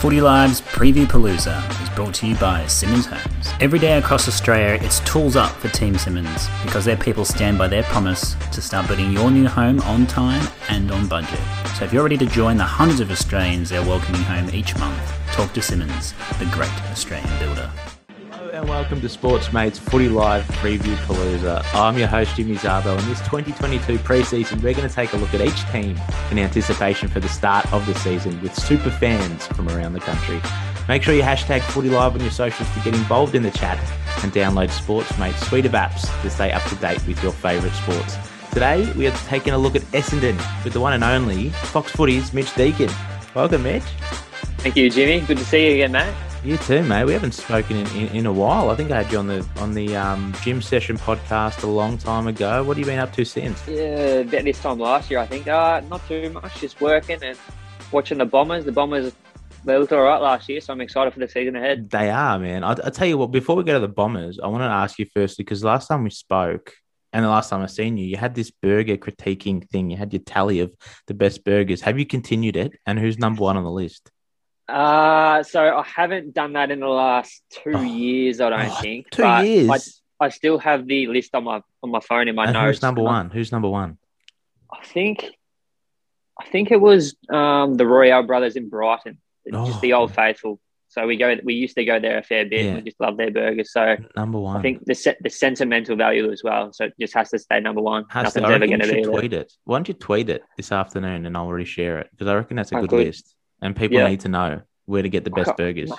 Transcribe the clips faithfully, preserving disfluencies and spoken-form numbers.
Footy Live's Preview Palooza is brought to you by Simmons Homes. Every day across Australia, it's tools up for Team Simmons because their people stand by their promise to start building your new home on time and on budget. So if you're ready to join the hundreds of Australians they're welcoming home each month, talk to Simmons, the great Australian builder. And welcome to SportsMate's Footy Live Preview Palooza. I'm your host Jimmy Zabo, and this twenty twenty-two preseason we're going to take a look at each team in anticipation for the start of the season with super fans from around the country. Make sure you hashtag Footy Live on your socials to get involved in the chat and download SportsMate's suite of apps to stay up to date with your favourite sports. Today we are taking a look at Essendon with the one and only Fox Footy's Mitch Deacon. Welcome, Mitch. Thank you, Jimmy. Good to see you again, mate. You too, mate. We haven't spoken in, in, in a while. I think I had you on the on the um, Gym Session podcast a long time ago. What have you been up to since? Yeah, about this time last year, I think. Uh, not too much, just working and watching the Bombers. The Bombers, they looked all right last year, so I'm excited for the season ahead. They are, man. I, I tell you what, before we go to the Bombers, I want to ask you firstly, because last time we spoke and the last time I seen you, you had this burger critiquing thing. You had your tally of the best burgers. Have you continued it? And who's number one on the list? Uh, so I haven't done that in the last two oh, years, I don't oh, think. Two but years? I, I still have the list on my on my phone in my and notes. Who's number one? Who's number one? I think I think it was um, the Royale Brothers in Brighton, oh, just the old faithful. So we go. We used to go there a fair bit. Yeah. We just love their burgers. So number one, I think the the sentimental value as well. So it just has to stay number one. Has Nothing's to, ever going to be tweet there. It. Why don't you tweet it this afternoon and I'll reshare it because I reckon that's a oh, good, good list. And people yeah. need to know where to get the best burgers.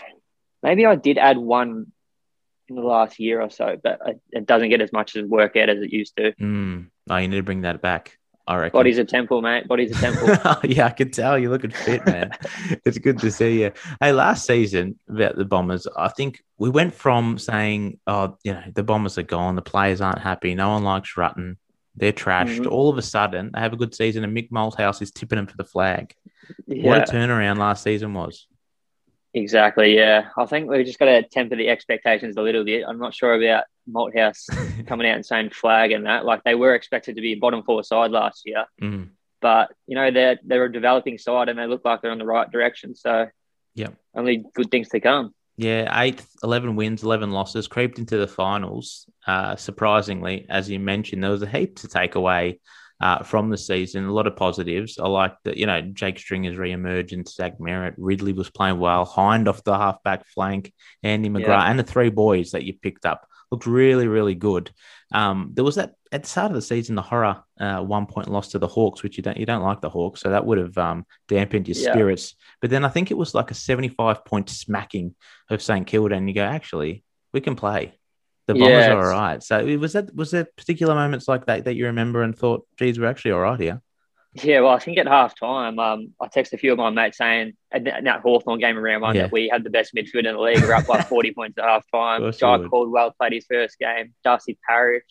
Maybe I did add one in the last year or so, but it doesn't get as much work out as it used to. Mm. Oh, you need to bring that back, I reckon. Body's a temple, mate. Body's a temple. Yeah, I can tell. You're looking fit, man. It's good to see you. Hey, last season about the Bombers, I think we went from saying, oh, you know, the Bombers are gone, the players aren't happy, no one likes Rutten, they're trashed. Mm-hmm. All of a sudden, they have a good season and Mick Malthouse is tipping them for the flag. Yeah. What a turnaround last season was. Exactly, yeah. I think we've just got to temper the expectations a little bit. I'm not sure about Malthouse coming out and saying flag and that. Like, they were expected to be a bottom four side last year. Mm. But, you know, they're, they're a developing side and they look like they're in the right direction. So, yeah, only good things to come. Yeah, eighth, eleven wins, eleven losses, creeped into the finals. Uh, surprisingly, as you mentioned, there was a heap to take away uh, from the season. A lot of positives. I like that, you know, Jake Stringer's re-emergence, Zach Merritt, Ridley was playing well, Hind off the halfback flank, Andy McGrath, yeah. and the three boys that you picked up looked really, really good. Um, there was that at the start of the season, the horror uh, one point loss to the Hawks, which you don't you don't like the Hawks, so that would have um, dampened your yeah. spirits. But then I think it was like a seventy-five point smacking of St Kilda, and you go, actually, we can play. The Bombers yeah, are all right. So was that was there particular moments like that that you remember and thought, geez, we're actually all right here? Yeah, well, I think at half time, um, I texted a few of my mates saying in that Hawthorn game around one yeah. that we had the best midfield in the league. We're up by forty points at half time. Jake Caldwell played his first game. Darcy Parish,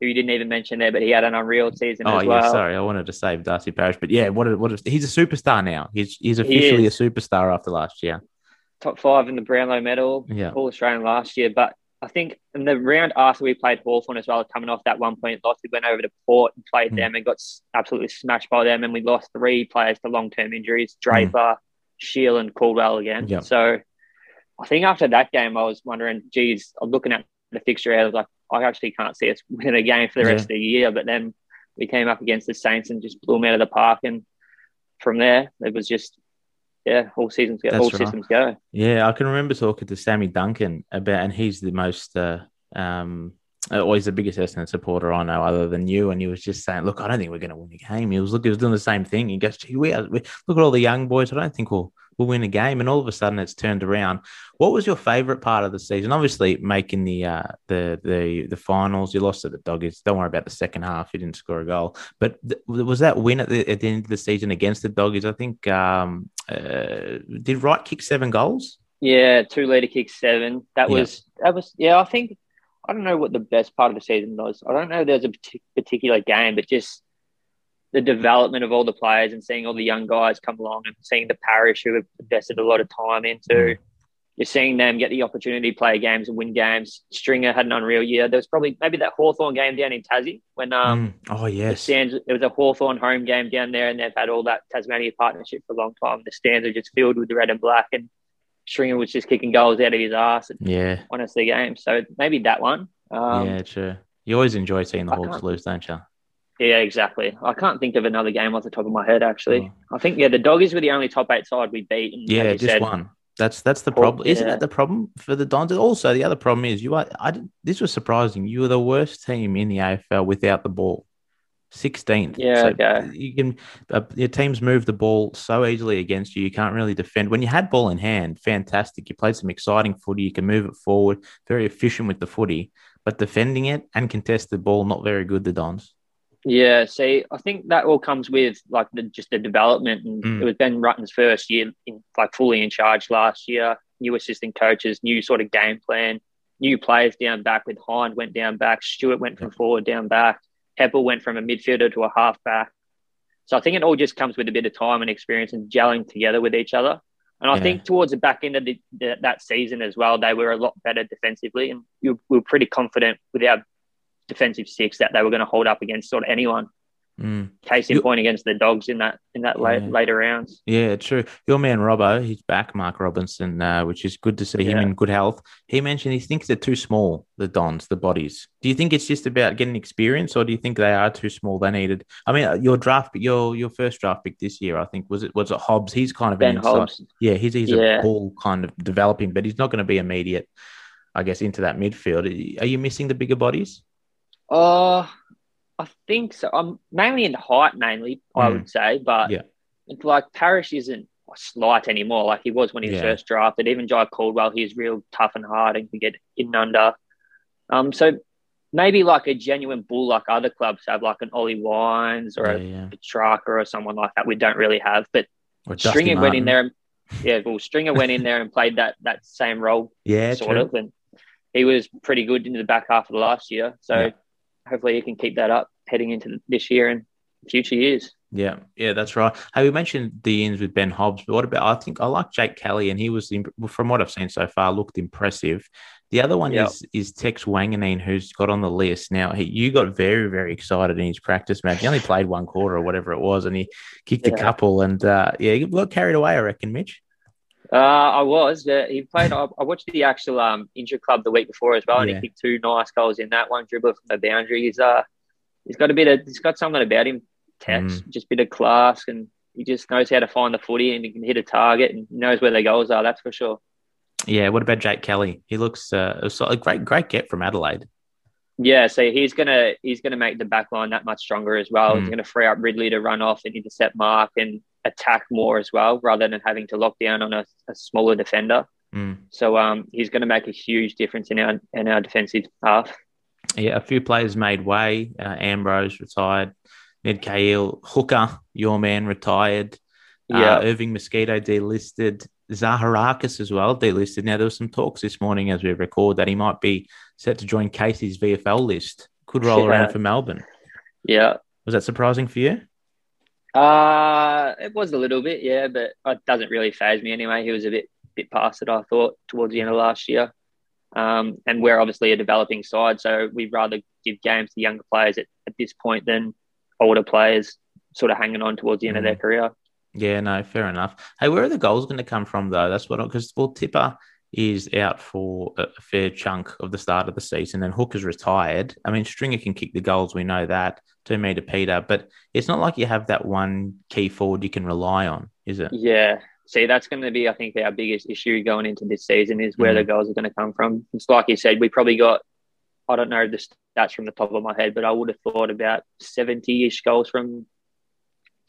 who you didn't even mention there, but he had an unreal season oh, as well. Oh, yeah, sorry. I wanted to save Darcy Parish. But, yeah, what? A, what? A, he's a superstar now. He's he's officially he a superstar after last year. Top five in the Brownlow medal. Yeah. All Australian last year. But I think in the round after we played Hawthorn as well, coming off that one-point loss, we went over to Port and played mm. them and got absolutely smashed by them, and we lost three players to long-term injuries, Draper, mm. Shield and Caldwell again. Yep. So I think after that game, I was wondering, geez, I'm looking at the fixture and I was like, I actually can't see us winning a game for the yeah. rest of the year. But then we came up against the Saints and just blew them out of the park, and from there, it was just... Yeah, all seasons go. That's all right. Systems go. Yeah, I can remember talking to Sammy Duncan about, and he's the most, uh, um, always the biggest Essendon supporter I know, other than you. And he was just saying, "Look, I don't think we're going to win the game." He was look, he was doing the same thing. He goes, "Gee, we, are, we look at all the young boys. I don't think we'll we'll win a game." And all of a sudden, it's turned around. What was your favourite part of the season? Obviously, making the uh, the the the finals. You lost to the Doggies. Don't worry about the second half. You didn't score a goal. But th- was that win at the at the end of the season against the Doggies? I think. Um, Uh, did Wright kick seven goals? Yeah, two leader kick seven. That yeah. was that was yeah. I think I don't know what the best part of the season was. I don't know if there was a particular game, but just the development of all the players and seeing all the young guys come along and seeing the Parish who have invested a lot of time into. Mm. You're seeing them get the opportunity to play games and win games. Stringer had an unreal year. There was probably maybe that Hawthorn game down in Tassie when um mm. oh yes, the stands, there was a Hawthorn home game down there, and they've had all that Tasmania partnership for a long time. The stands are just filled with the red and black, and Stringer was just kicking goals out of his ass. Yeah. Won us the game. So maybe that one. Um, yeah, sure. You always enjoy seeing the I Hawks lose, don't you? Yeah, exactly. I can't think of another game off the top of my head, actually. Oh. I think, yeah, the Doggies were the only top eight side we beat. And, yeah, just said, one. That's that's the problem. Isn't yeah. that the problem for the Dons? Also, the other problem is you are. I didn't, this was surprising. You were the worst team in the A F L without the ball, sixteenth. Yeah, so okay. You can uh, your teams move the ball so easily against you. You can't really defend. When you had ball in hand, fantastic. You played some exciting footy. You can move it forward, very efficient with the footy, but defending it and contested ball, not very good. The Dons. Yeah, see, I think that all comes with like the, just the development, and mm. it was Ben Rutten's first year, in, like fully in charge last year. New assistant coaches, new sort of game plan, new players down back. With Hind went down back, Stewart went from yeah. forward down back, Heppel went from a midfielder to a half back. So I think it all just comes with a bit of time and experience and gelling together with each other. And I yeah. think towards the back end of the, the, that season as well, they were a lot better defensively, and we were pretty confident with our defensive six that they were going to hold up against sort of anyone. Mm. Case in you, point against the Dogs in that in that yeah. late, later rounds. Yeah, true. Your man Robbo, he's back, Mark Robinson, uh, which is good to see yeah. him in good health. He mentioned he thinks they're too small, the Dons, the bodies. Do you think it's just about getting experience, or do you think they are too small? They needed. I mean, your draft, your your first draft pick this year, I think was it was it Hobbs. He's kind of Ben Hobbs. Yeah, he's he's yeah. a ball kind of developing, but he's not going to be immediate, I guess, into that midfield. Are you missing the bigger bodies? Oh, uh, I think so. I'm mainly in height, mainly, mm. I would say. But yeah. it's like Parish isn't slight anymore. Like he was when he was yeah. first drafted. Even Jai Caldwell, he's real tough and hard and can get in and under. Um, so maybe like a genuine bull like other clubs have, like an Ollie Wines or yeah, a yeah. Petrarca or someone like that. We don't really have. But Stringer Martin. went in there. And, yeah, well, Stringer went in there and played that that same role. Yeah, sort true. of. And he was pretty good into the back half of the last year. So. Yeah. Hopefully you can keep that up heading into this year and future years. Yeah, yeah, that's right. Hey, we mentioned the ins with Ben Hobbs, but what about, I think I like Jake Kelly, and he was, from what I've seen so far, looked impressive. The other one yep. is is Tex Wanganeen, who's got on the list. Now, he, you got very, very excited in his practice match. He only played one quarter or whatever it was, and he kicked yeah. a couple. And, uh, yeah, he got carried away, I reckon, Mitch. Uh, I was. Uh, he played. I, I watched the actual um intra club the week before as well, and yeah. he kicked two nice goals in that one. Dribbler from the boundary. He's uh, he's got a bit of. He's got something about him. Tex, mm. just a bit of class, and he just knows how to find the footy, and he can hit a target, and knows where their goals are. That's for sure. Yeah. What about Jake Kelly? He looks uh, a great, great get from Adelaide. Yeah. So he's gonna he's gonna make the back line that much stronger as well. Mm. He's gonna free up Ridley to run off and intercept Mark and attack more as well, rather than having to lock down on a, a smaller defender. Mm. So um, he's going to make a huge difference in our in our defensive half. Yeah, a few players made way. Uh, Ambrose retired. Ned Cahill, Hooker, your man, retired. Yeah, uh, Irving Mosquito delisted. Zaharakis as well delisted. Now there was some talks this morning as we record that he might be set to join Casey's V F L list. Could roll yeah. around for Melbourne. Yeah, was that surprising for you? Uh, it was a little bit, yeah, but it doesn't really faze me anyway. He was a bit bit past it, I thought, towards the end of last year. Um, and we're obviously a developing side, so we'd rather give games to younger players at, at this point than older players sort of hanging on towards the end mm. of their career. Yeah, no, fair enough. Hey, where are the goals going to come from, though? That's what, because, well, Tipper is out for a fair chunk of the start of the season, and Hooker's retired. I mean, Stringer can kick the goals, we know that, two-metre Peter, but it's not like you have that one key forward you can rely on, is it? Yeah. See, that's going to be, I think, our biggest issue going into this season is where mm. the goals are going to come from. It's like you said, we probably got, I don't know the stats from the top of my head, but I would have thought about seventy-ish goals from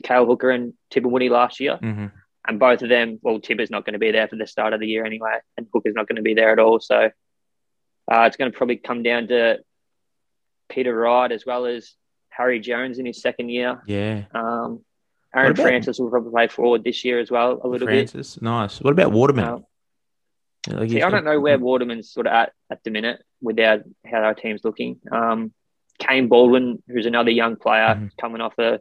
Cale Hooker and Tipper Woody last year. Mm-hmm. And both of them, well, Tipper's not going to be there for the start of the year anyway, and Hooker's not going to be there at all. So uh, it's going to probably come down to Peter Wright as well as Harry Jones in his second year. Yeah. Um, Aaron Francis will probably play forward this year as well a little Francis, bit. Francis, nice. What about Waterman? Um, like see, I don't know where Waterman's sort of at at the minute with our, how our team's looking. Um, Kane Baldwin, who's another young player mm-hmm. coming off a,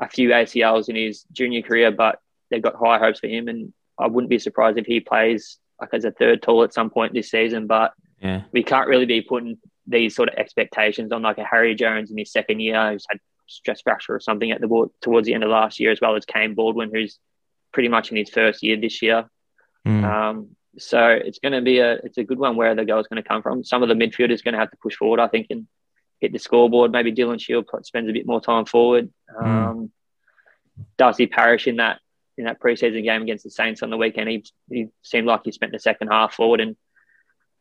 a few A C Ls in his junior career, but they've got high hopes for him, and I wouldn't be surprised if he plays like as a third tall at some point this season. But yeah. we can't really be putting these sort of expectations on like a Harry Jones in his second year, who's had stress fracture or something at the towards the end of last year, as well as Kane Baldwin, who's pretty much in his first year this year. Mm. Um, so it's going to be a it's a good one where the goal is going to come from. Some of the midfielders are going to have to push forward, I think, and hit the scoreboard. Maybe Dylan Shield spends a bit more time forward. Mm. Um, Darcy Parish in that in that preseason game against the Saints on the weekend, he, he seemed like he spent the second half forward and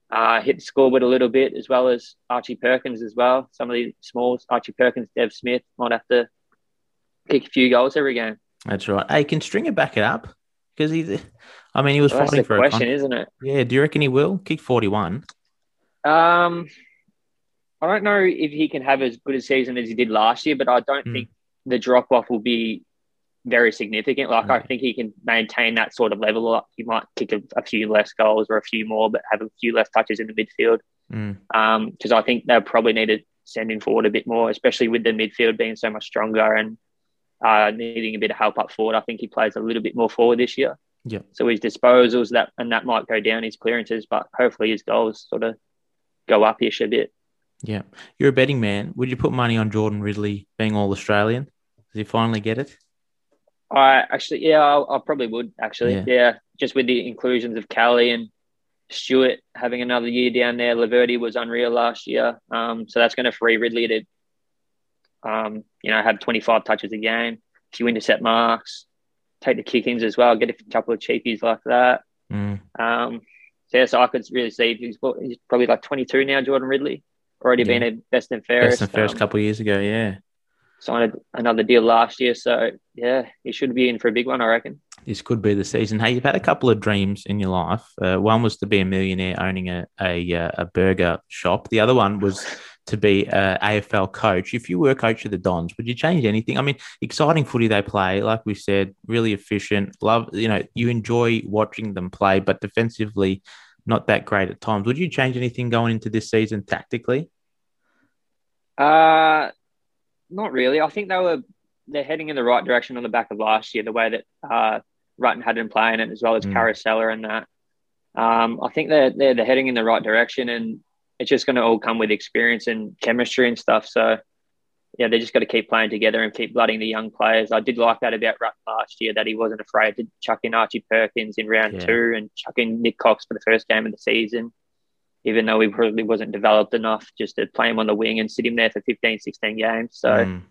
uh, hit the scoreboard a little bit, as well as Archie Perkins as well. Some of the smalls, Archie Perkins, Dev Smith, might have to kick a few goals every game. That's right. Hey, can Stringer back it up? Because he, I mean, he was well, fighting that's the for question, a question, isn't it? Yeah. Do you reckon he will kick forty-one? Um, I don't know if he can have as good a season as he did last year, but I don't mm. think the drop off will be very significant. Like mm. I think he can maintain that sort of level. He might kick a, a few less goals or a few more, but have a few less touches in the midfield. Mm. Um, because I think they'll probably need to send him forward a bit more, especially with the midfield being so much stronger and. Uh, needing a bit of help up forward. I think he plays a little bit more forward this year. Yeah. So his disposals, that and that might go down, his clearances, but hopefully his goals sort of go up-ish a bit. Yeah. You're a betting man. Would you put money on Jordan Ridley being All-Australian? Does he finally get it? I actually, yeah, I, I probably would, actually. Yeah. yeah. Just with the inclusions of Kelly and Stewart having another year down there. Laverty was unreal last year. Um, so that's going to free Ridley to Um, you know, have twenty-five touches a game, a few intercept marks, take the kick-ins as well, get a couple of cheapies like that. Mm. Um, so, yeah, so I could really see he's, he's probably like twenty-two now, Jordan Ridley, already yeah. been a best and fairest. Best and fairest um, a couple of years ago, yeah. Signed another deal last year. So, yeah, he should be in for a big one, I reckon. This could be the season. Hey, you've had a couple of dreams in your life. Uh, one was to be a millionaire owning a, a, a burger shop. The other one was... to be an A F L coach. If you were coach of the Dons, would you change anything? I mean, exciting footy they play, like we said, really efficient. Love, you know, you enjoy watching them play, but defensively, not that great at times. Would you change anything going into this season tactically? Uh, not really. I think they were they're heading in the right direction on the back of last year, the way that uh, Rutten had been playing it, as well as mm. Carousella and that. Um, I think they're, they're they're heading in the right direction, and it's just going to all come with experience and chemistry and stuff. So, yeah, they just got to keep playing together and keep blooding the young players. I did like that about Rutt last year, that he wasn't afraid to chuck in Archie Perkins in round yeah. two and chuck in Nick Cox for the first game of the season, even though he probably wasn't developed enough just to play him on the wing and sit him there for fifteen, sixteen games. So, mm.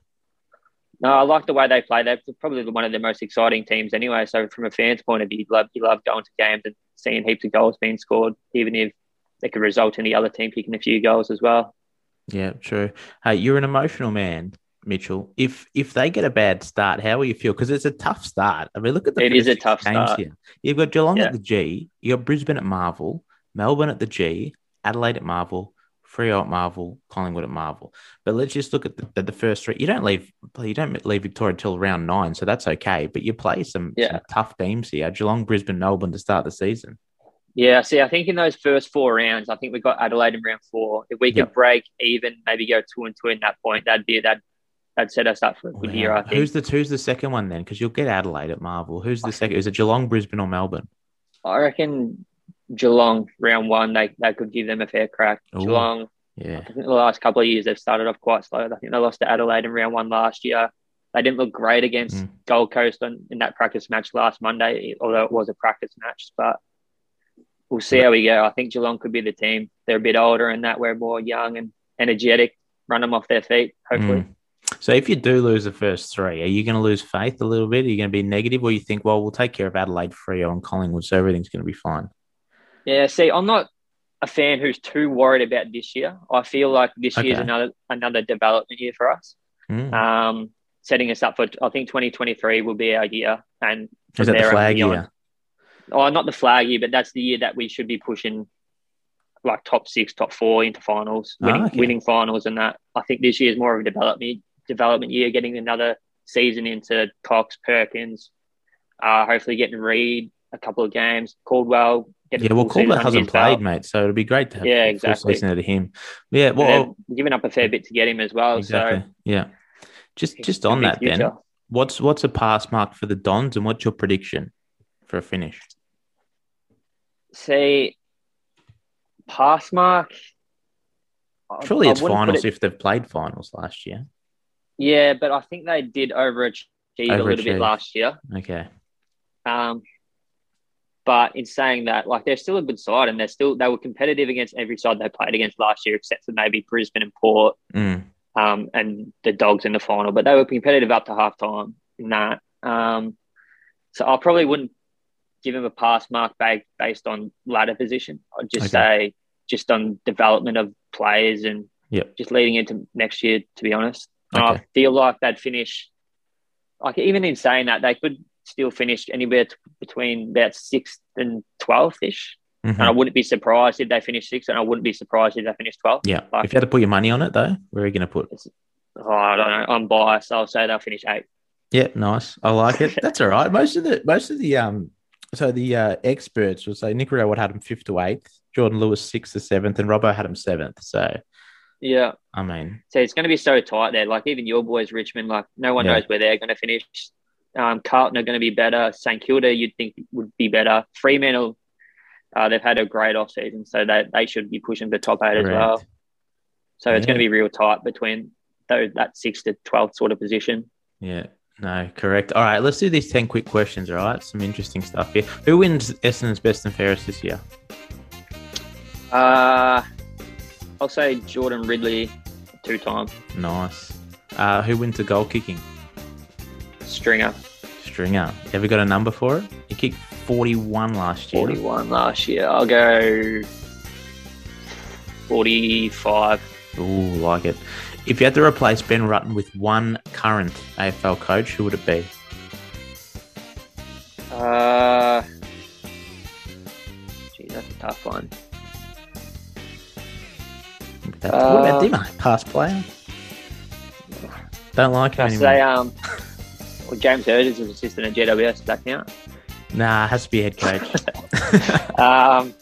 no, I like the way they play. They're probably one of the most exciting teams anyway. So, from a fan's point of view, you love, you love going to games and seeing heaps of goals being scored, even if that could result in the other team kicking a few goals as well. Yeah, true. Hey, you're an emotional man, Mitchell. If if they get a bad start, how will you feel? Because it's a tough start. I mean, look at the it is a tough start. Here. You've got Geelong yeah. at the G, you've got Brisbane at Marvel, Melbourne at the G, Adelaide at Marvel, Freo at Marvel, Collingwood at Marvel. But let's just look at the, the, the first three. You don't leave. You don't leave Victoria until round nine, so that's okay. But you play some, yeah. some tough teams here: Geelong, Brisbane, Melbourne to start the season. Yeah, see, I think in those first four rounds, I think we got Adelaide in round four. If we could yep. break even, maybe go two and two in that point, that'd be that. That'd set us up for a good wow. year. I think. Who's the who's the second one then? Because you'll get Adelaide at Marvel. Who's the I second? Is it Geelong, Brisbane, or Melbourne? I reckon Geelong round one. They they could give them a fair crack. Ooh, Geelong. Yeah. I think the last couple of years they've started off quite slow. I think they lost to Adelaide in round one last year. They didn't look great against mm. Gold Coast on, in that practice match last Monday, although it was a practice match, but. We'll see how we go. I think Geelong could be the team. They're a bit older and that we're more young and energetic. Run them off their feet, hopefully. Mm. So if you do lose the first three, are you going to lose faith a little bit? Are you going to be negative? Or you think, well, we'll take care of Adelaide, Freo and Collingwood, so everything's going to be fine? Yeah, see, I'm not a fan who's too worried about this year. I feel like this okay. year's another another development year for us. Mm. Um, setting us up for, I think twenty twenty-three will be our year. And is that the flag year? Oh, not the flaggy, but that's the year that we should be pushing like top six, top four into finals, winning, oh, okay. winning finals and that. I think this year is more of a development development year, getting another season into Cox, Perkins, uh, hopefully getting Reid a couple of games, Caldwell. Yeah, well, Caldwell hasn't played, belt. mate, so it'll be great to have yeah, exactly. listening to him. Yeah, well, giving up a fair bit to get him as well. Exactly. So yeah, just just on that, future. Ben, what's what's a pass mark for the Dons, and what's your prediction for a finish? See, pass mark. Surely it's finals it, if they've played finals last year. Yeah, but I think they did overachieve, overachieve. a little bit last year. Okay. Um, But in saying that, like, they're still a good side, and they're still they were competitive against every side they played against last year, except for maybe Brisbane and Port mm. um, and the Dogs in the final. But they were competitive up to half time in that. Um, so I probably wouldn't give him a pass mark based on ladder position. I'd just okay. say just on development of players and yep. just leading into next year, to be honest. Okay. And I feel like they'd finish, like, even in saying that, they could still finish anywhere t- between about sixth and twelfth-ish. Mm-hmm. And I wouldn't be surprised if they finished sixth, and I wouldn't be surprised if they finished twelfth. Yeah. Like, if you had to put your money on it, though, where are you going to put it? Oh, I don't know. I'm biased. I'll say they'll finish eighth. Yeah, nice. I like it. That's all right. Most of the most of the um, so the uh, experts would say Nick Ridout would have them fifth to eighth, Jordan Lewis sixth to seventh, and Robbo had them seventh. So yeah, I mean, so it's going to be so tight there. Like, even your boys, Richmond, like, no one yeah. knows where they're going to finish. Um, Carlton are going to be better. St Kilda, you'd think, would be better. Fremantle, uh, they've had a great off season, so they they should be pushing for top eight Correct. as well. So yeah. it's going to be real tight between though that sixth to twelfth sort of position. Yeah. No, correct. All right, let's do these ten quick questions, all right? Some interesting stuff here. Who wins Essendon's best and fairest this year? Uh, I'll say Jordan Ridley two times. Nice. Uh, who wins the goal kicking? Stringer. Stringer. Ever got a number for it? He kicked forty-one last year. forty-one last year. I'll go forty-five. Ooh, like it. If you had to replace Ben Rutten with one current A F L coach, who would it be? Uh, gee, that's a tough one. That, uh, what about Dimo? Past player? Don't like him anymore. Say, um, well, James Hurd was assistant at G W S. Does that count? Nah, has to be head coach. um...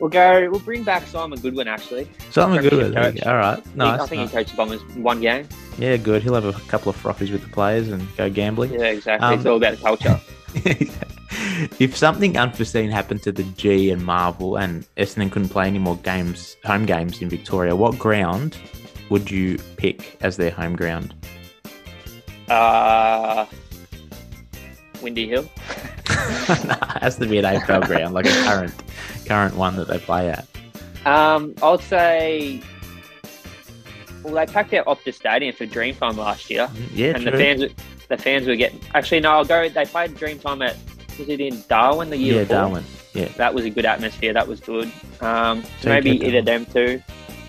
We'll go. We'll bring back Simon Goodwin, actually. Simon Goodwin. All right. Nice. I think nice. He coached the Bombers in one game. Yeah, good. He'll have a couple of frothies with the players and go gambling. Yeah, exactly. Um, it's all about the culture. If something unforeseen happened to the G and Marvel and Essendon couldn't play any more games, home games in Victoria, what ground would you pick as their home ground? Uh, Windy Hill. Nah, it has to be an A F L ground, like a current current one that they play at. Um, I'll say, well, they packed out Optus Stadium for Dreamtime last year. Yeah, and true. the fans the fans were getting actually no, I'll go they played Dreamtime at was it in Darwin the year yeah, before? Yeah, Darwin. Yeah. That was a good atmosphere, that was good. Um so maybe either them two.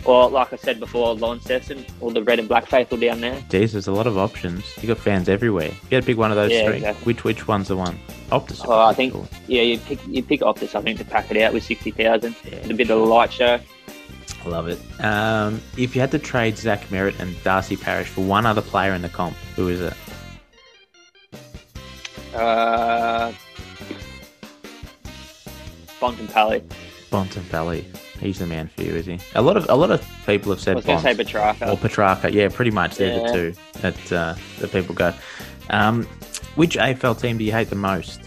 Or, like I said before, Launceston, all the red and black faithful down there. Jeez, there's a lot of options. You got fans everywhere. You got to pick one of those yeah, three. Exactly. Which which one's the one? Optus. Oh, I think, cool. yeah, you pick you pick Optus, I think, to pack it out with sixty thousand. Yeah. A bit of a light show. I love it. Um, if you had to trade Zach Merritt and Darcy Parish for one other player in the comp, who is it? Uh, Bontempelli. Bontempelli. He's the man for you, is he? A lot of a lot of people have said. I was going to say Petrarca. Or Petrarca, yeah, pretty much. They're yeah. the two that uh, the people go. Um, which A F L team do you hate the most?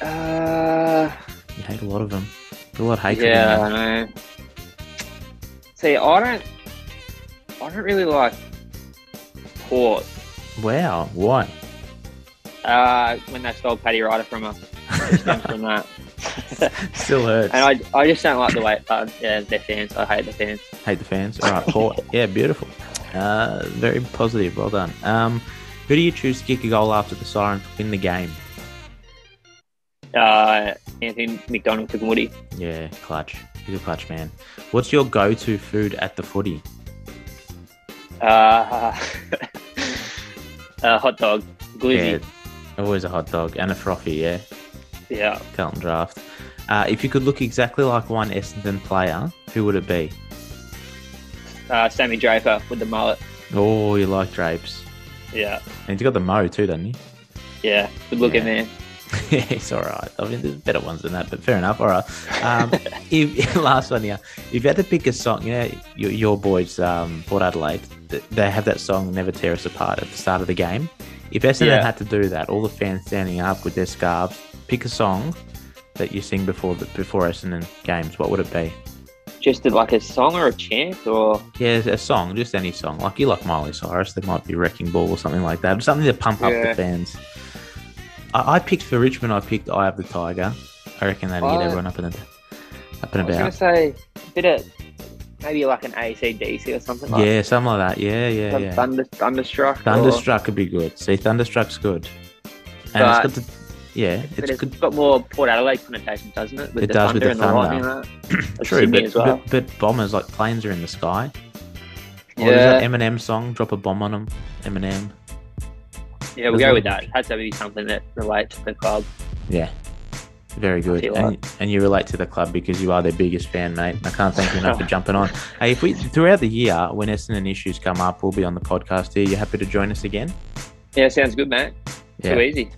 Uh, you hate a lot of them. A lot of hatred. Yeah, I know. See, I don't. I don't really like Port. Wow, why? Uh, when they stole Paddy Ryder from us, it stems from that. Still hurts. And I, I just don't like the way uh, yeah, their fans. I hate the fans. Hate the fans. All right, Port. Yeah, beautiful. Uh, very positive. Well done. Um, who do you choose to kick a goal after the siren to win the game? Uh, Anthony McDonald to Woody. Yeah, clutch. He's a clutch man. What's your go-to food at the footy? Uh, a hot dog. Glizzy. Yeah, always a hot dog and a frothy. Yeah. Yeah. Carlton draft. Uh, if you could look exactly like one Essendon player, who would it be? Uh, Sammy Draper with the mullet. Oh, you like Drapes. Yeah. And he's got the mo too, doesn't he? Yeah. Good looking yeah. man. Yeah, he's all right. I mean, there's better ones than that, but fair enough. All right. Um, if, last one here. If you had to pick a song, you know, your, your boys, um, Port Adelaide, they have that song, Never Tear Us Apart, at the start of the game. If Essendon yeah. had to do that, all the fans standing up with their scarves, pick a song that you sing before the, before Essendon games. What would it be? Just like a song or a chant, or yeah, a song, just any song. Like you like Miley Cyrus, there might be Wrecking Ball or something like that. Something to pump yeah. up the fans. I, I picked for Richmond. I picked Eye of the Tiger. I reckon that'll oh, get everyone up and up and about. I was going to say a bit of maybe like an A C D C or something. Like yeah, that. something like that. Yeah, yeah, Some yeah. Thunder, thunderstruck. Thunderstruck or... could be good. See, Thunderstruck's good. And but... it's got the. Yeah, it's, it's good. Got more Port Adelaide connotations, doesn't it? With it the does with the thunder. The True, but, well. but but bombers like planes are in the sky. Or yeah. Is that Eminem song? Drop a bomb on them, Eminem. Yeah, we'll Doesn't go it? with that. It has to be something that relates to the club. Yeah, very good. And, like. and you relate to the club because you are their biggest fan, mate. I can't thank you enough for jumping on. Hey, if we throughout the year when Essendon issues come up, we'll be on the podcast here. You happy to join us again? Yeah, sounds good, mate. Yeah. Too easy.